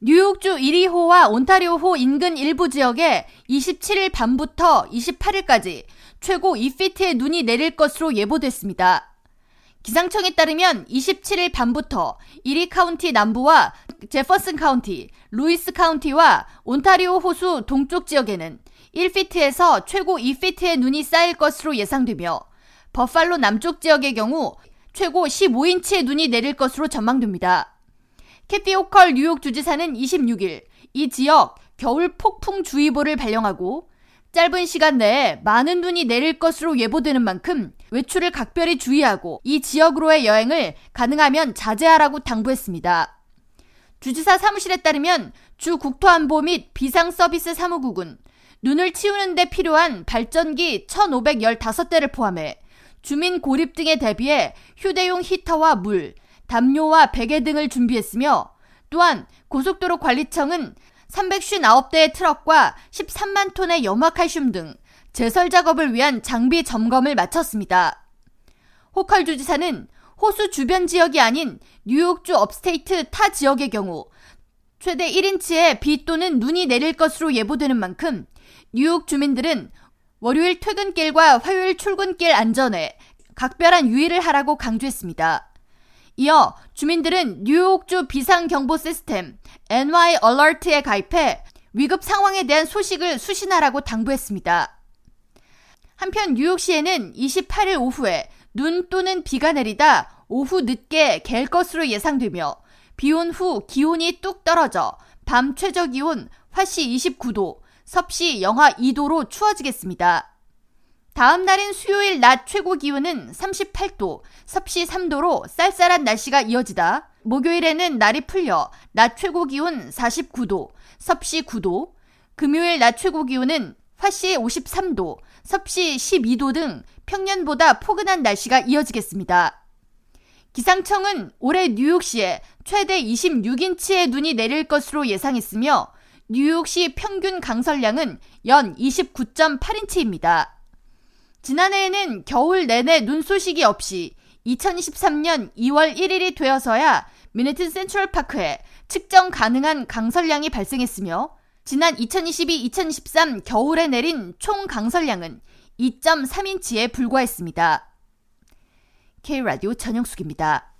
뉴욕주 1호와 온타리오호 인근 일부 지역에 27일 밤부터 28일까지 최고 2피트의 눈이 내릴 것으로 예보됐습니다. 기상청에 따르면 27일 밤부터 이리 카운티 남부와 제퍼슨 카운티, 루이스 카운티와 온타리오 호수 동쪽 지역에는 1피트에서 최고 2피트의 눈이 쌓일 것으로 예상되며 버팔로 남쪽 지역의 경우 최고 15인치의 눈이 내릴 것으로 전망됩니다. 캐티 오컬 뉴욕 주지사는 26일 이 지역 겨울 폭풍주의보를 발령하고 짧은 시간 내에 많은 눈이 내릴 것으로 예보되는 만큼 외출을 각별히 주의하고 이 지역으로의 여행을 가능하면 자제하라고 당부했습니다. 주지사 사무실에 따르면 주 국토안보 및 비상서비스 사무국은 눈을 치우는 데 필요한 발전기 1,515대를 포함해 주민 고립 등에 대비해 휴대용 히터와 물, 담요와 베개 등을 준비했으며 또한 고속도로 관리청은 359대의 트럭과 13만 톤의 염화칼슘 등 제설 작업을 위한 장비 점검을 마쳤습니다. 호컬 주지사는 호수 주변 지역이 아닌 뉴욕주 업스테이트 타 지역의 경우 최대 1인치의 비 또는 눈이 내릴 것으로 예보되는 만큼 뉴욕 주민들은 월요일 퇴근길과 화요일 출근길 안전에 각별한 유의를 하라고 강조했습니다. 이어 주민들은 뉴욕주 비상경보 시스템 NY Alert에 가입해 위급 상황에 대한 소식을 수신하라고 당부했습니다. 한편 뉴욕시에는 28일 오후에 눈 또는 비가 내리다 오후 늦게 갤 것으로 예상되며 비온 후 기온이 뚝 떨어져 밤 최저기온 화씨 29도, 섭씨 영하 2도로 추워지겠습니다. 다음 날인 수요일 낮 최고 기온은 38도, 섭씨 3도로 쌀쌀한 날씨가 이어지다 목요일에는 날이 풀려 낮 최고 기온 49도, 섭씨 9도, 금요일 낮 최고 기온은 화씨 53도, 섭씨 12도 등 평년보다 포근한 날씨가 이어지겠습니다. 기상청은 올해 뉴욕시에 최대 26인치의 눈이 내릴 것으로 예상했으며 뉴욕시 평균 강설량은 연 29.8인치입니다. 지난해에는 겨울 내내 눈 소식이 없이 2023년 2월 1일이 되어서야 미네튼 센트럴파크에 측정 가능한 강설량이 발생했으며 지난 2022-2023 겨울에 내린 총 강설량은 2.3인치에 불과했습니다. K-라디오 전영숙입니다.